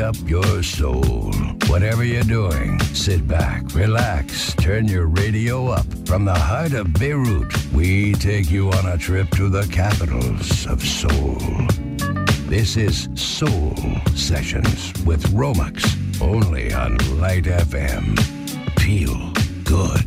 up your soul. Whatever you're doing, sit back, relax, turn your radio up. From the heart of Beirut, we take you on a trip to the capitals of soul. This is Soul Sessions with Romux, only on Light FM. Feel good.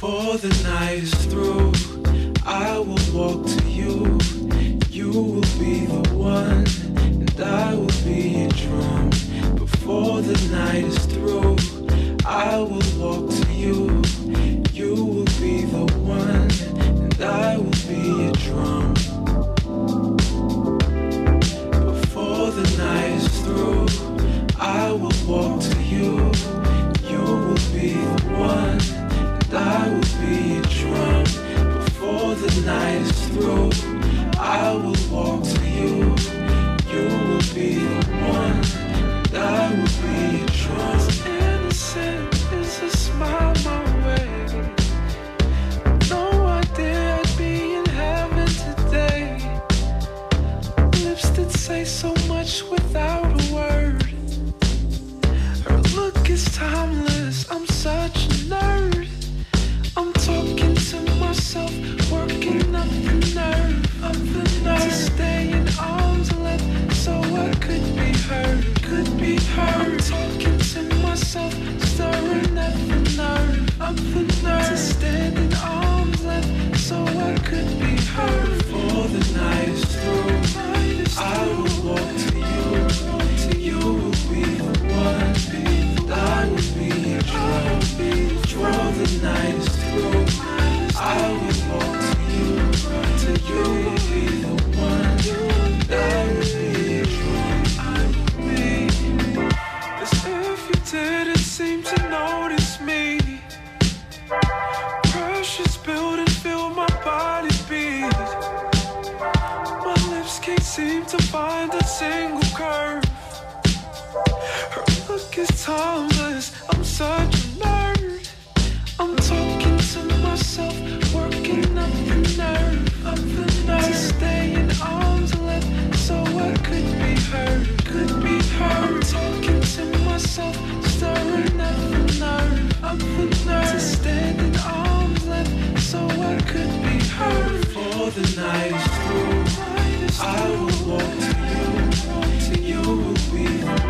Before the night is through, I will walk to you. You will be the one, and I will be your drum. Before the night is through, I will walk to you. You will be the one, and I will be your drum. Before the night is through, I will walk to you. You will be the one, and I will be your drum. Before the night is through, I will walk to you. You will be the one, and I will be your drum. As innocent as a smile my way. No idea I'd be in heaven today. Lips that say so much without a word. Her look is timeless, I'm such a nerd. I'm talking to myself, working up the nerve, to stay in arm's length so I could be heard, I'm talking to myself, stirring up the nerve, to stand in arm's length so I could be heard. Before the night is through, I will walk to you. You will be the one, and I will be your drum. Before the night is through, I will walk to you. You will be the one, and I will be your drum. I will be, as if you didn't seem to notice me. Pressure's building, feel my body beat. My lips can't seem to find a single curve. Her look is timeless, I'm such a nerd. I'm talking to myself, working up the nerve, to stay in arm's length so I could be heard, I'm talking to myself, stirring up the nerve, to stand in arm's length so I could be heard. Before the night is through, I will walk to you. You will be the one,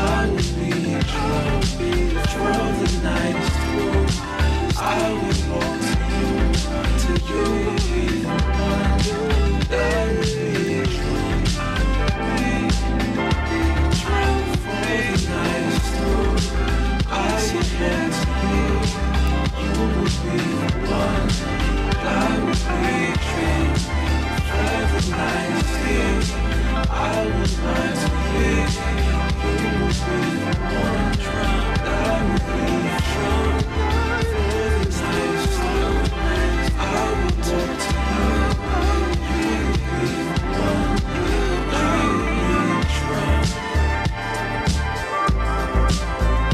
I will be your drum. Before the night is through, I will walk to you. Till you will be the one, I will be your drum. Before the night is through, I will walk to you. You will be the one, I will be your drum. Before the night is here, I will find to live. You will be the one drum, I will be your drum. For the night is through, I will talk to you. You will be the one, I will be your drum.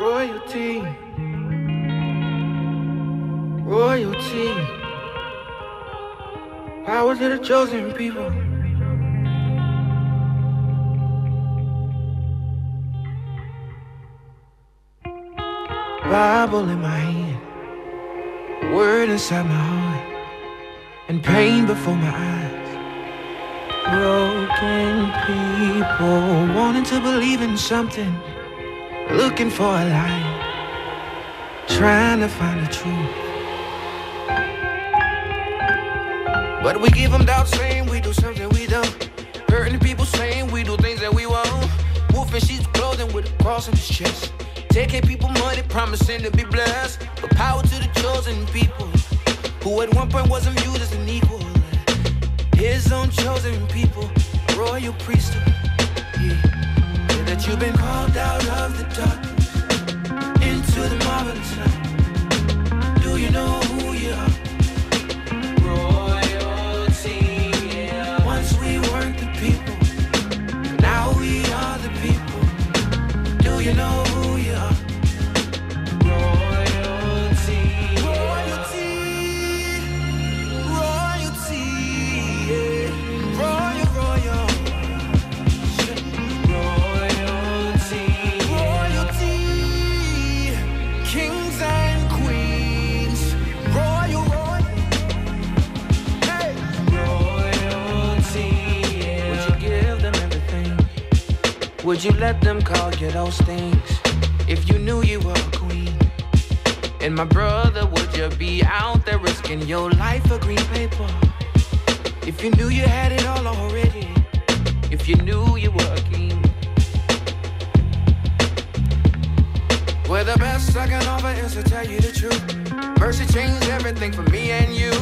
Royalty, power to the chosen people. Bible in my hand, word inside my heart, and pain before my eyes. Broken people wanting to believe in something, looking for a light, trying to find the truth. But we give them doubt, saying we do something we don't. Hurting people, saying we do things that we won't. Wolfing sheep's clothing with a cross on his chest. Taking people money, promising to be blessed. But power to the chosen people, who at one point wasn't viewed as an equal. His own chosen people, royal priesthood. Yeah. That you've been called out of the darkness into the marvelous light. Do you know who you are? Royalty. Would you let them call you those things if you knew you were a queen? And my brother, would you be out there risking your life for green paper if you knew you had it all already, if you knew you were a king? Well, the best I can offer is to tell you the truth. Mercy changed everything for me and you,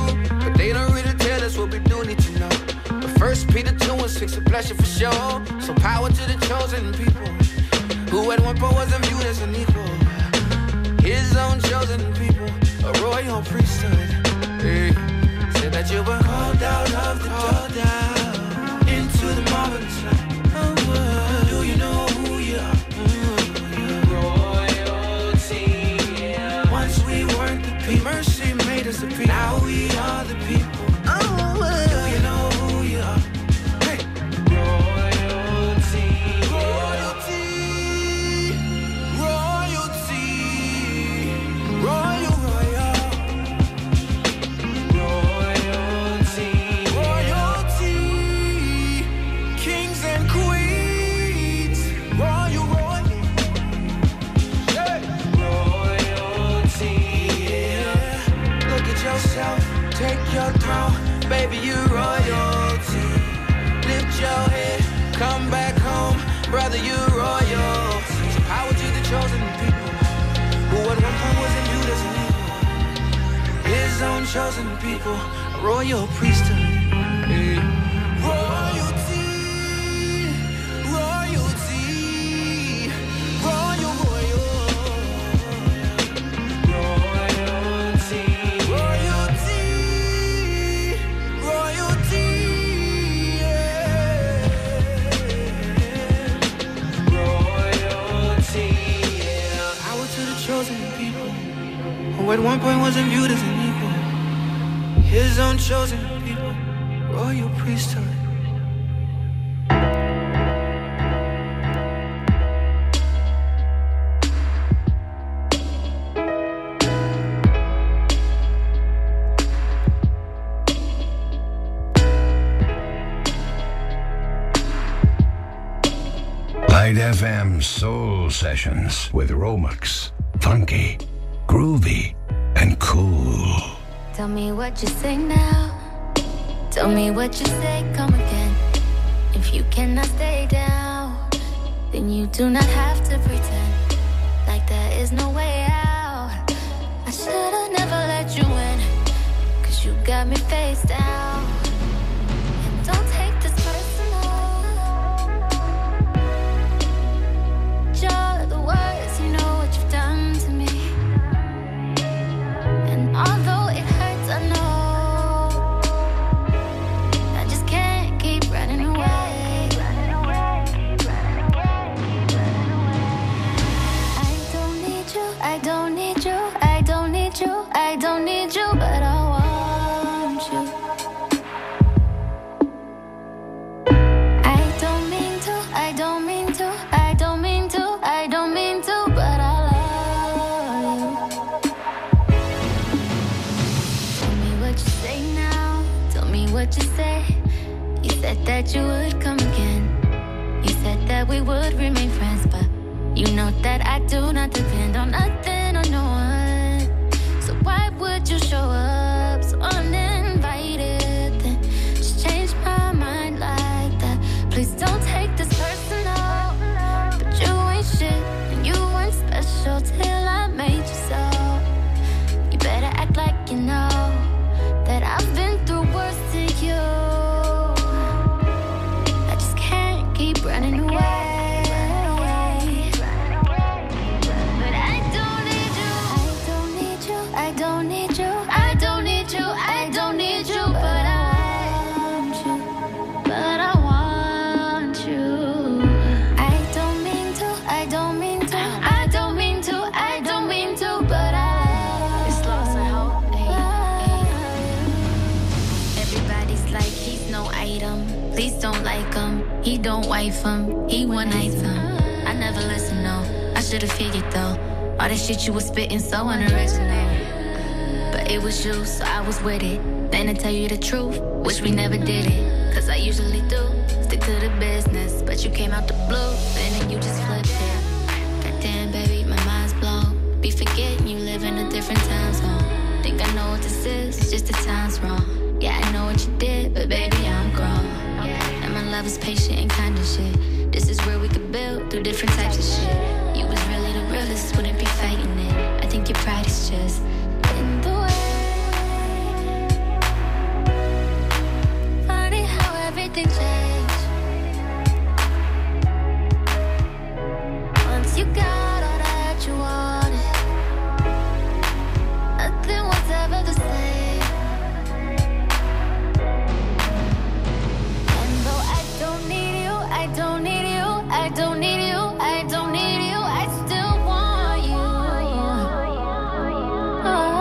but they don't really tell us what we do need to know. But First Peter 2 and 6 a blessing for sure. So power to the chosen people, who at one point wasn't viewed as an equal. His own chosen people, a royal priesthood. Hey. Said that you were called out of the down into the marvelous light. Oh, do you know who you are? Once we weren't the people, mercy made us the people. Now we are the people. Oh, do you know who you are? Hey. Royalty, royalty, royalty, royal, royal, royalty, royalty, kings and queens, royal, royal, hey. Royalty. Yeah. Look at yourself. Take your throne, baby, you royalty. Lift your head, come back home, brother, you royalty. So power to the chosen people, who at one point wasn't viewed as an equal. His own chosen people, a royal priesthood. At one point wasn't viewed as an equal. His own chosen people, royal priesthood. Light FM Soul Sessions with Romux. Funky, groovy, and cool. Tell me what you say now. Tell me what you say, come again. If you cannot stay down, then you do not have to pretend like there is no way out. I should have never let you in, 'cause you got me face down. And don't take this personal. You're the worst, you know what you've done to me. And although it hurts, I know I just can't keep running away. I don't need you, I don't need you, I don't need you, I don't need you, but I want you. I don't mean to, I don't mean to, I don't mean to, I don't mean to, but I love you. What you say? You said that you would come again. You said that we would remain friends, but you know that I do not depend on nothing or no one. So why would you show up so uninvited? Then just change my mind like that. Please don't take this personal, but you ain't shit and you weren't special till I made you so. You better act like you know that I've been through worse to you. I just can't keep running away. He don't wife him, he one night him. I never listen, no, I should've figured though. All that shit you was spitting so unoriginal, but it was you, so I was with it. Then to tell you the truth, wish we never did it, 'cause I usually do, stick to the business, but you came out the blue and then you just flipped it. Goddamn, baby, my mind's blown. Be forgetting you live in a different time zone. Think I know what this is, it's just the time's wrong. Yeah, I know what you did, but baby, I'm grown. And my love is patient and kind of shit. This is where we could build through different types of shit. You was really the realest, wouldn't be fighting it. I think your pride is just in the way. Everything changed once you got all that you wanted. Nothing was ever the same. And though I don't need you, I don't need you, I don't need you, I don't need you, I still want you. Oh,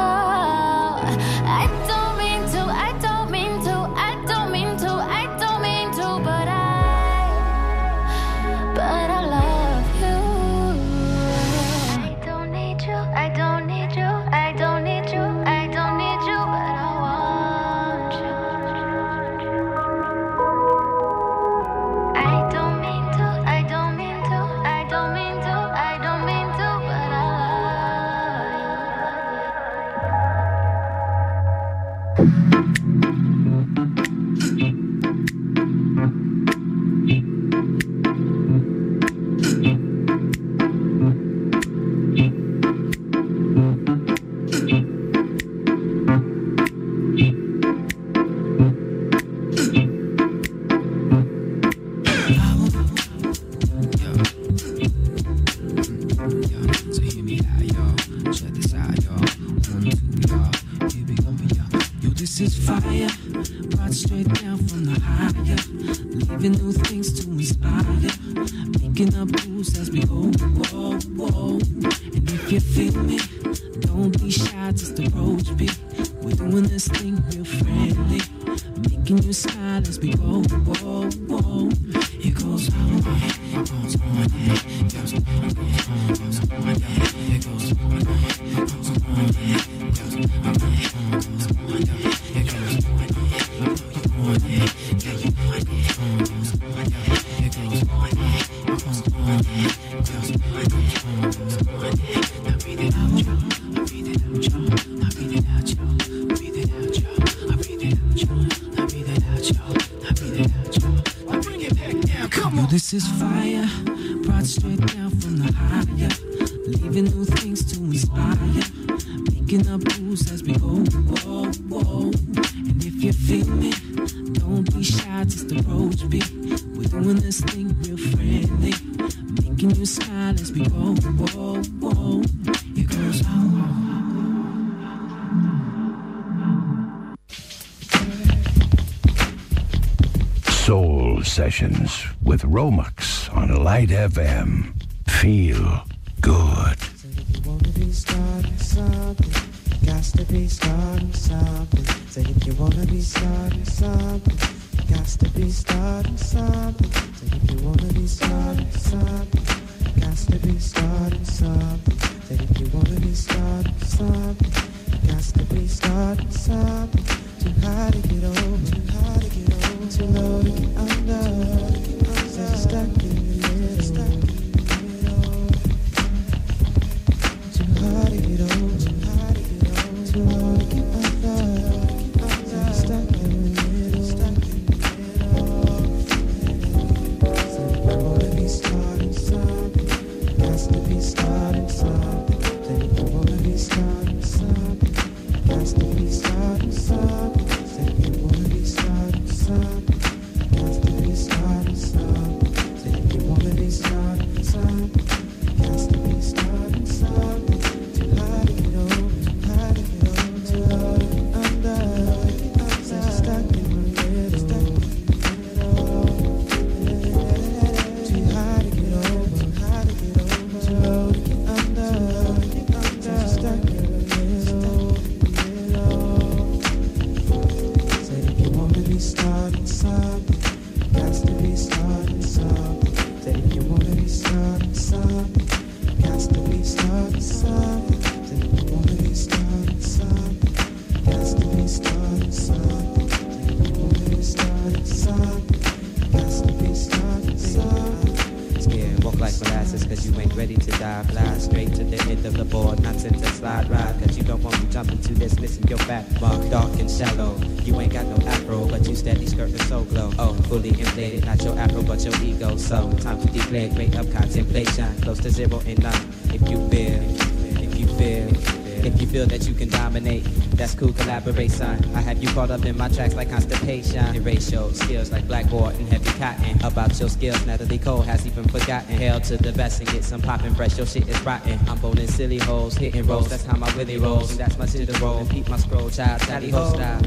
Sessions with Romux on Light FM. Feel good. like molasses, cause you ain't ready to die. Fly straight to the end of the board, not sent to slide ride, cause you don't want to jump into this, missing your back mark, dark and shallow. You ain't got no afro, but you steady skirt the soul glow. Oh, fully inflated, not your afro, but your ego. So, time to declare, great up contemplation, close to zero and none. If you feel that you can dominate, that's cool, collaborate, son. I have you caught up in my tracks like constipation. Erase your skills like blackboard and heavy cotton. About your skills, Natalie Cole has even forgotten. Hail to the best and get some poppin' fresh, your shit is rotten. I'm bowling silly holes, hitting rolls, that's how my willy rolls. And that's my shit to roll, peep my scroll, child, daddy ho style.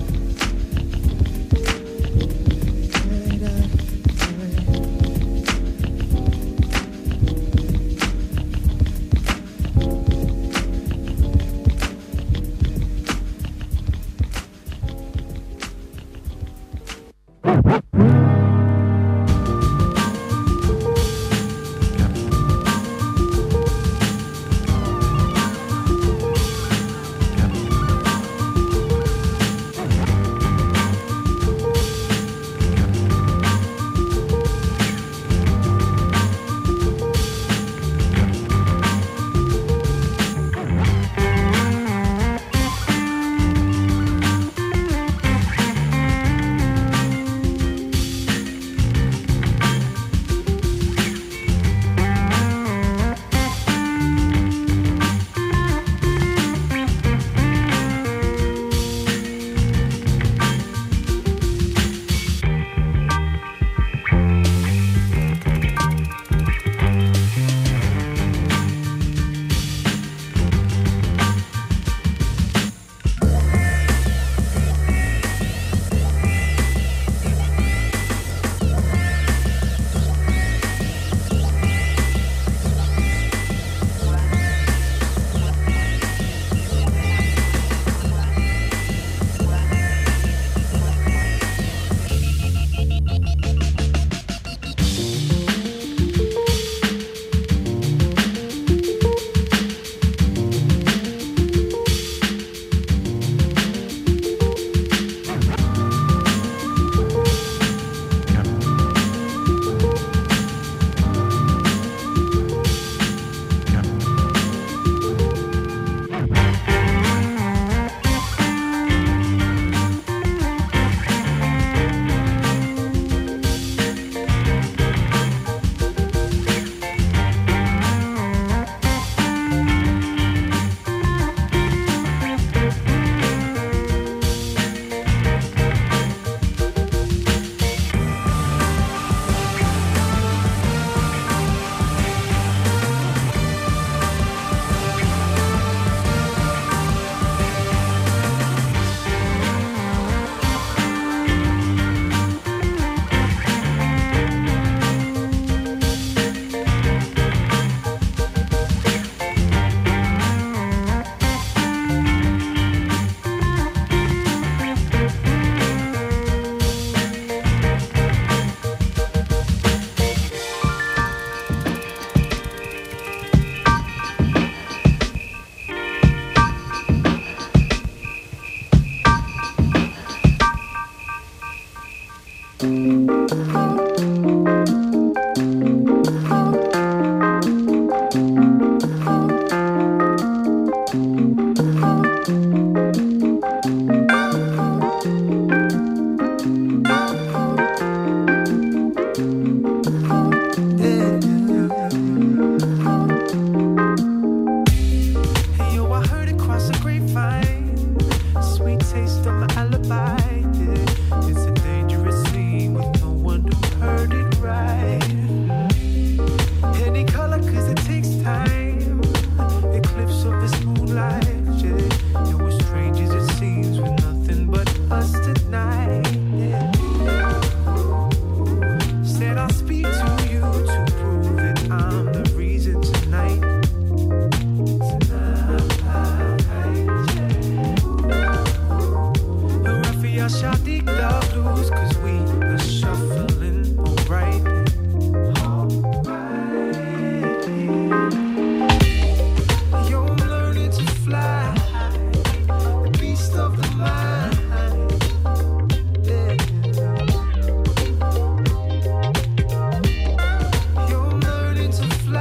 Fly.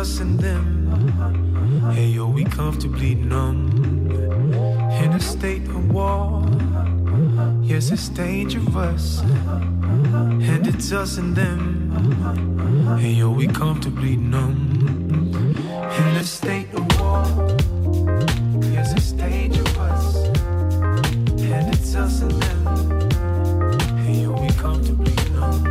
us and them. Hey, yo, we comfortably numb in a state of war. Yes, it's dangerous, and it's us and them. Hey, yo, we comfortably numb in a state of war. Yes, it's dangerous, and it's us and them. Hey, yo, we comfortably numb.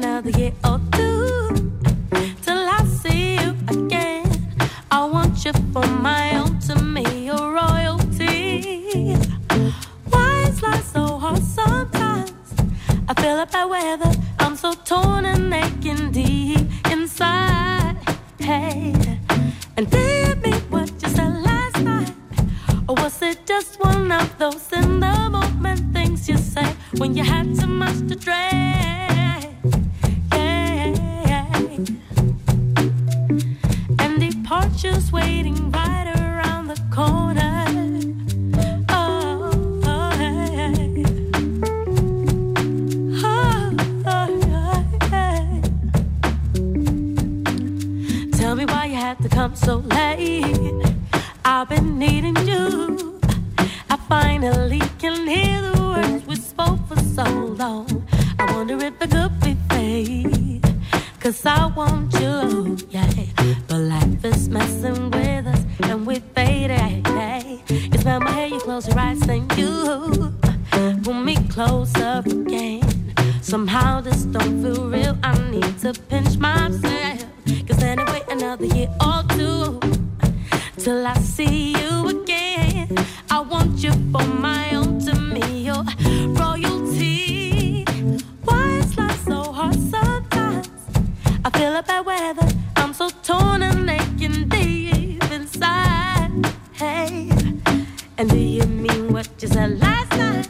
Another year or two. till I see you again. I want you for my own, to me, your royalty. Why is life so hard sometimes? I feel a bad weather. I'm so torn and aching deep inside. Hey, and do you mean what you said last night?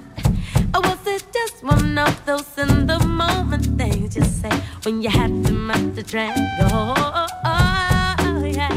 Or was it just one of those in the moment things you say when you had too much to drink? Oh yeah.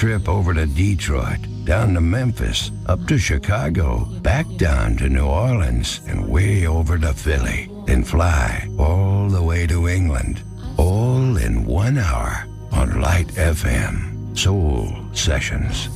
Trip over to Detroit, down to Memphis, up to Chicago, back down to New Orleans, and way over to Philly, then fly all the way to England, all in 1 hour on Light FM Soul Sessions.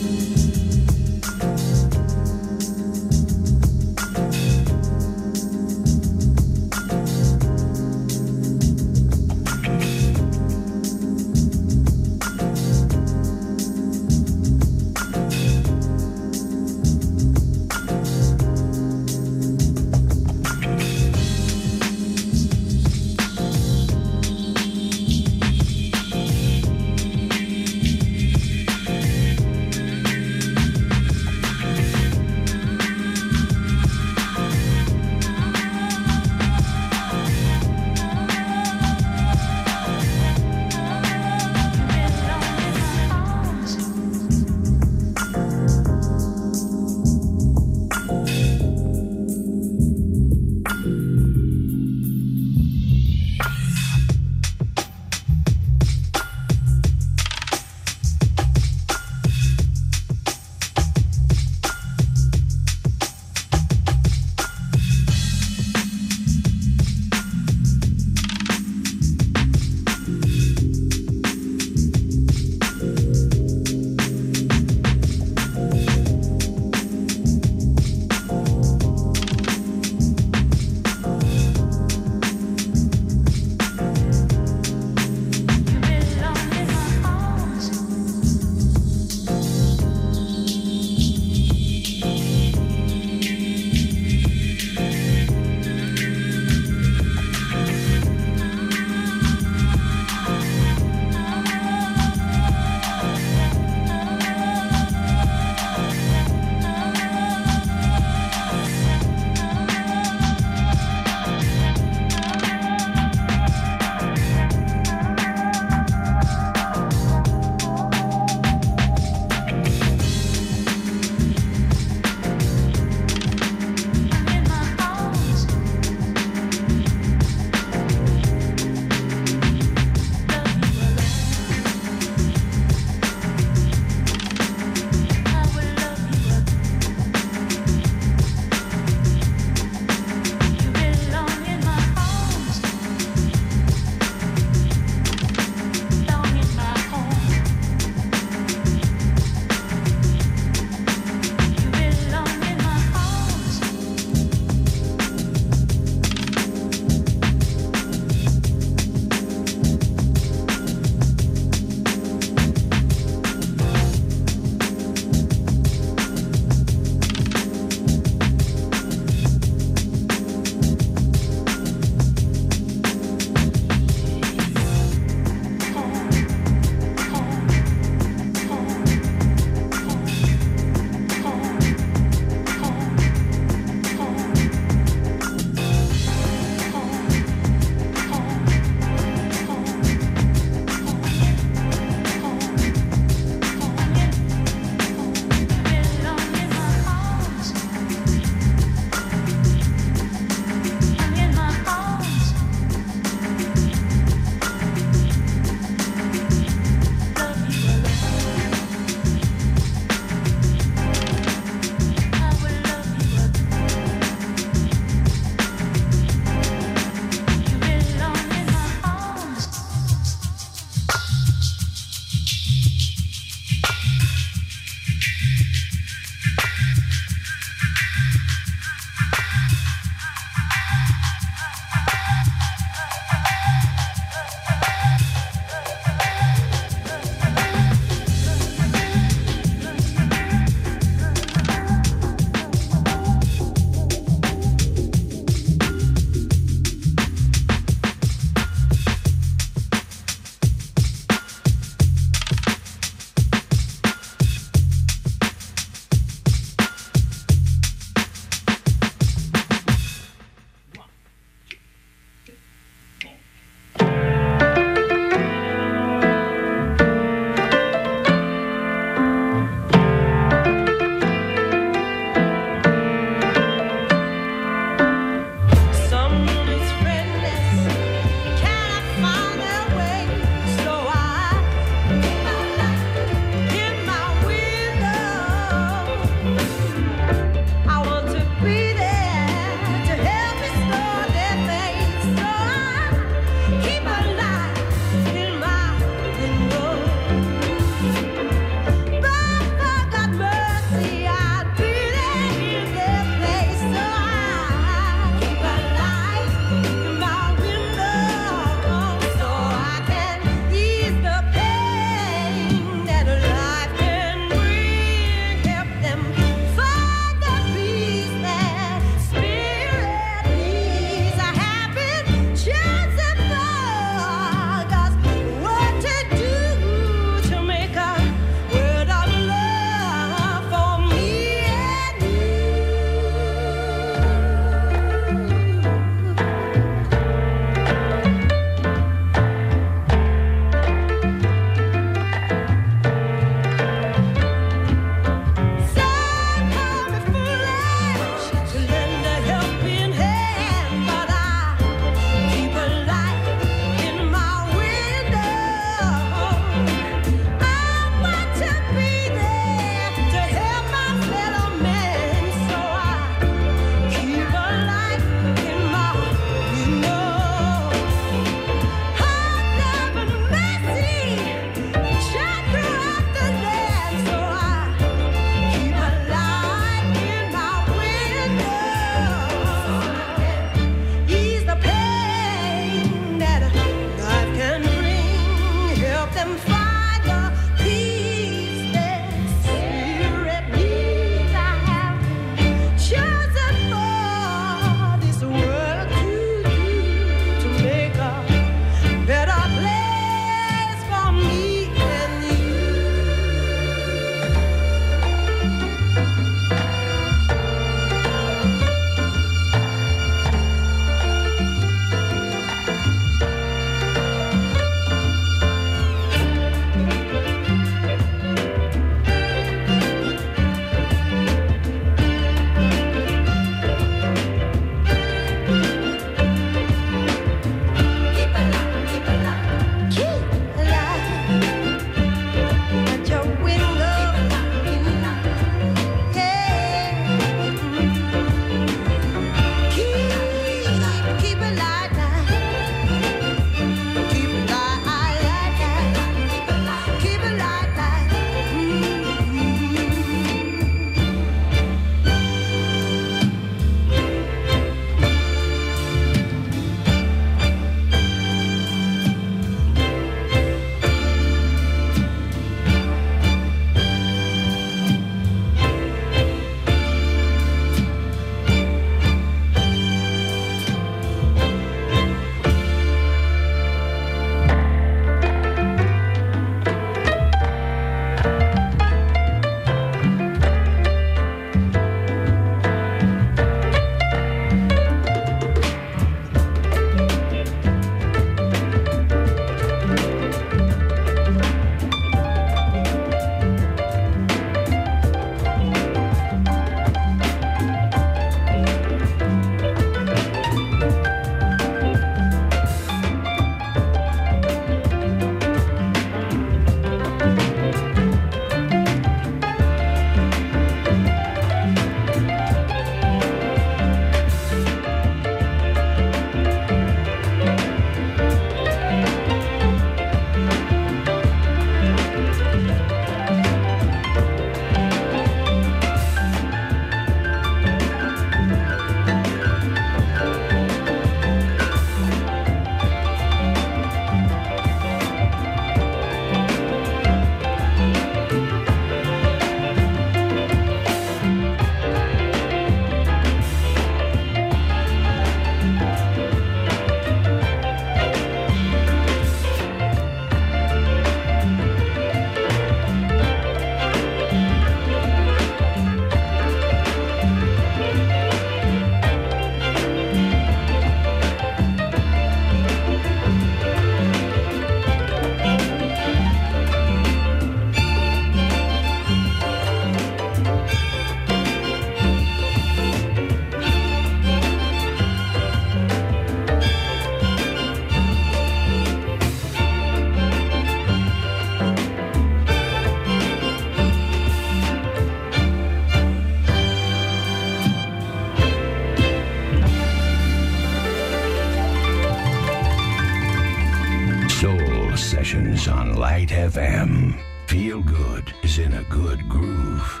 Light FM. Feel good is in a good groove.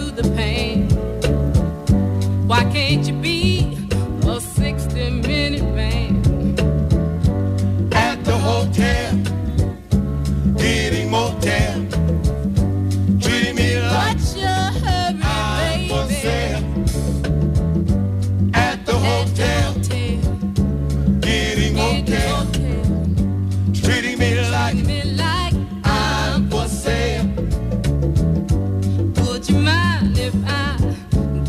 through the pain. Why can't you be a 60-minute man? At the hotel, getting motel, treating me like I'm for sale. At the hotel, getting motel, treating me like I'm for sale. Would you mind if I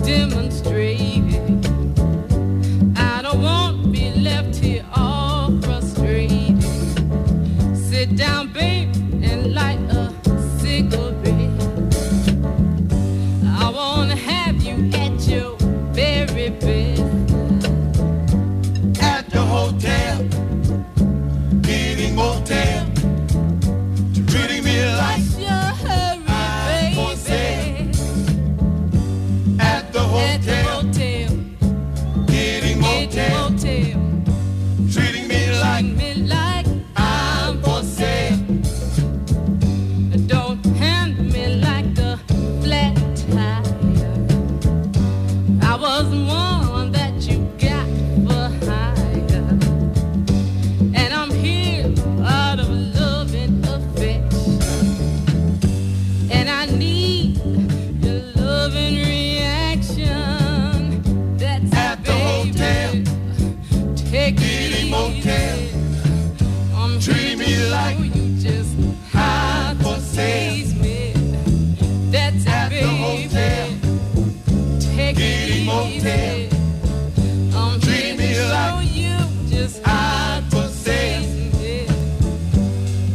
demonstrate? I don't want to be left here all frustrated. Sit down, babe, and light a cigarette. I want to have you at your very best. At the hotel, getting motel, treating me like I'm for sale. At the hotel, getting motel, treating me like I'm for sale. Don't handle me like a flat tire. I wasn't one that you got for hire. And I'm here out of love and affection. And I need your love and reaction. That's At the hotel, take it easy. motel, I'm treating me like you just high for sale. me. That's At the hotel, take it easy. getting motel, I'm treating me like you just high for sale.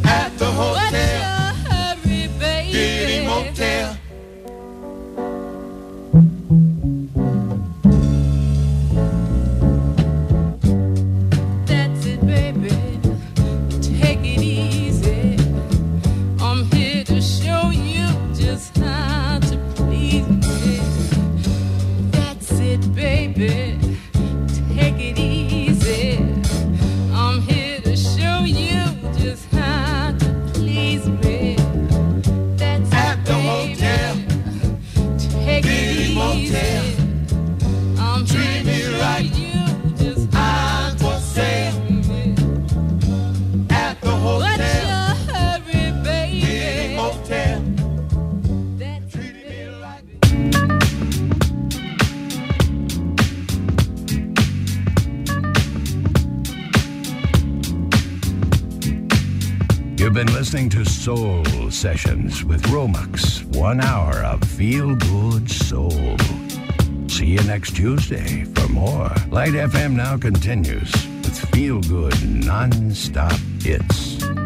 At the hotel, What's your hurry, baby? getting motel. That's it, baby. Take it easy. I'm here to show you just how to please me. That's it, baby. Take it easy. I'm here to show you just how to please me. That's At it, the baby. hotel, take it easy. motel, I'm treating here to me show like you just how I'm to for sale. please me. At the What's hotel, your hurry, baby? getting motel, That's it, treating me like You've been listening to Soul Sessions with Romux. 1 hour of feel-good soul. See you next Tuesday for more. Light FM now continues with feel-good non-stop hits.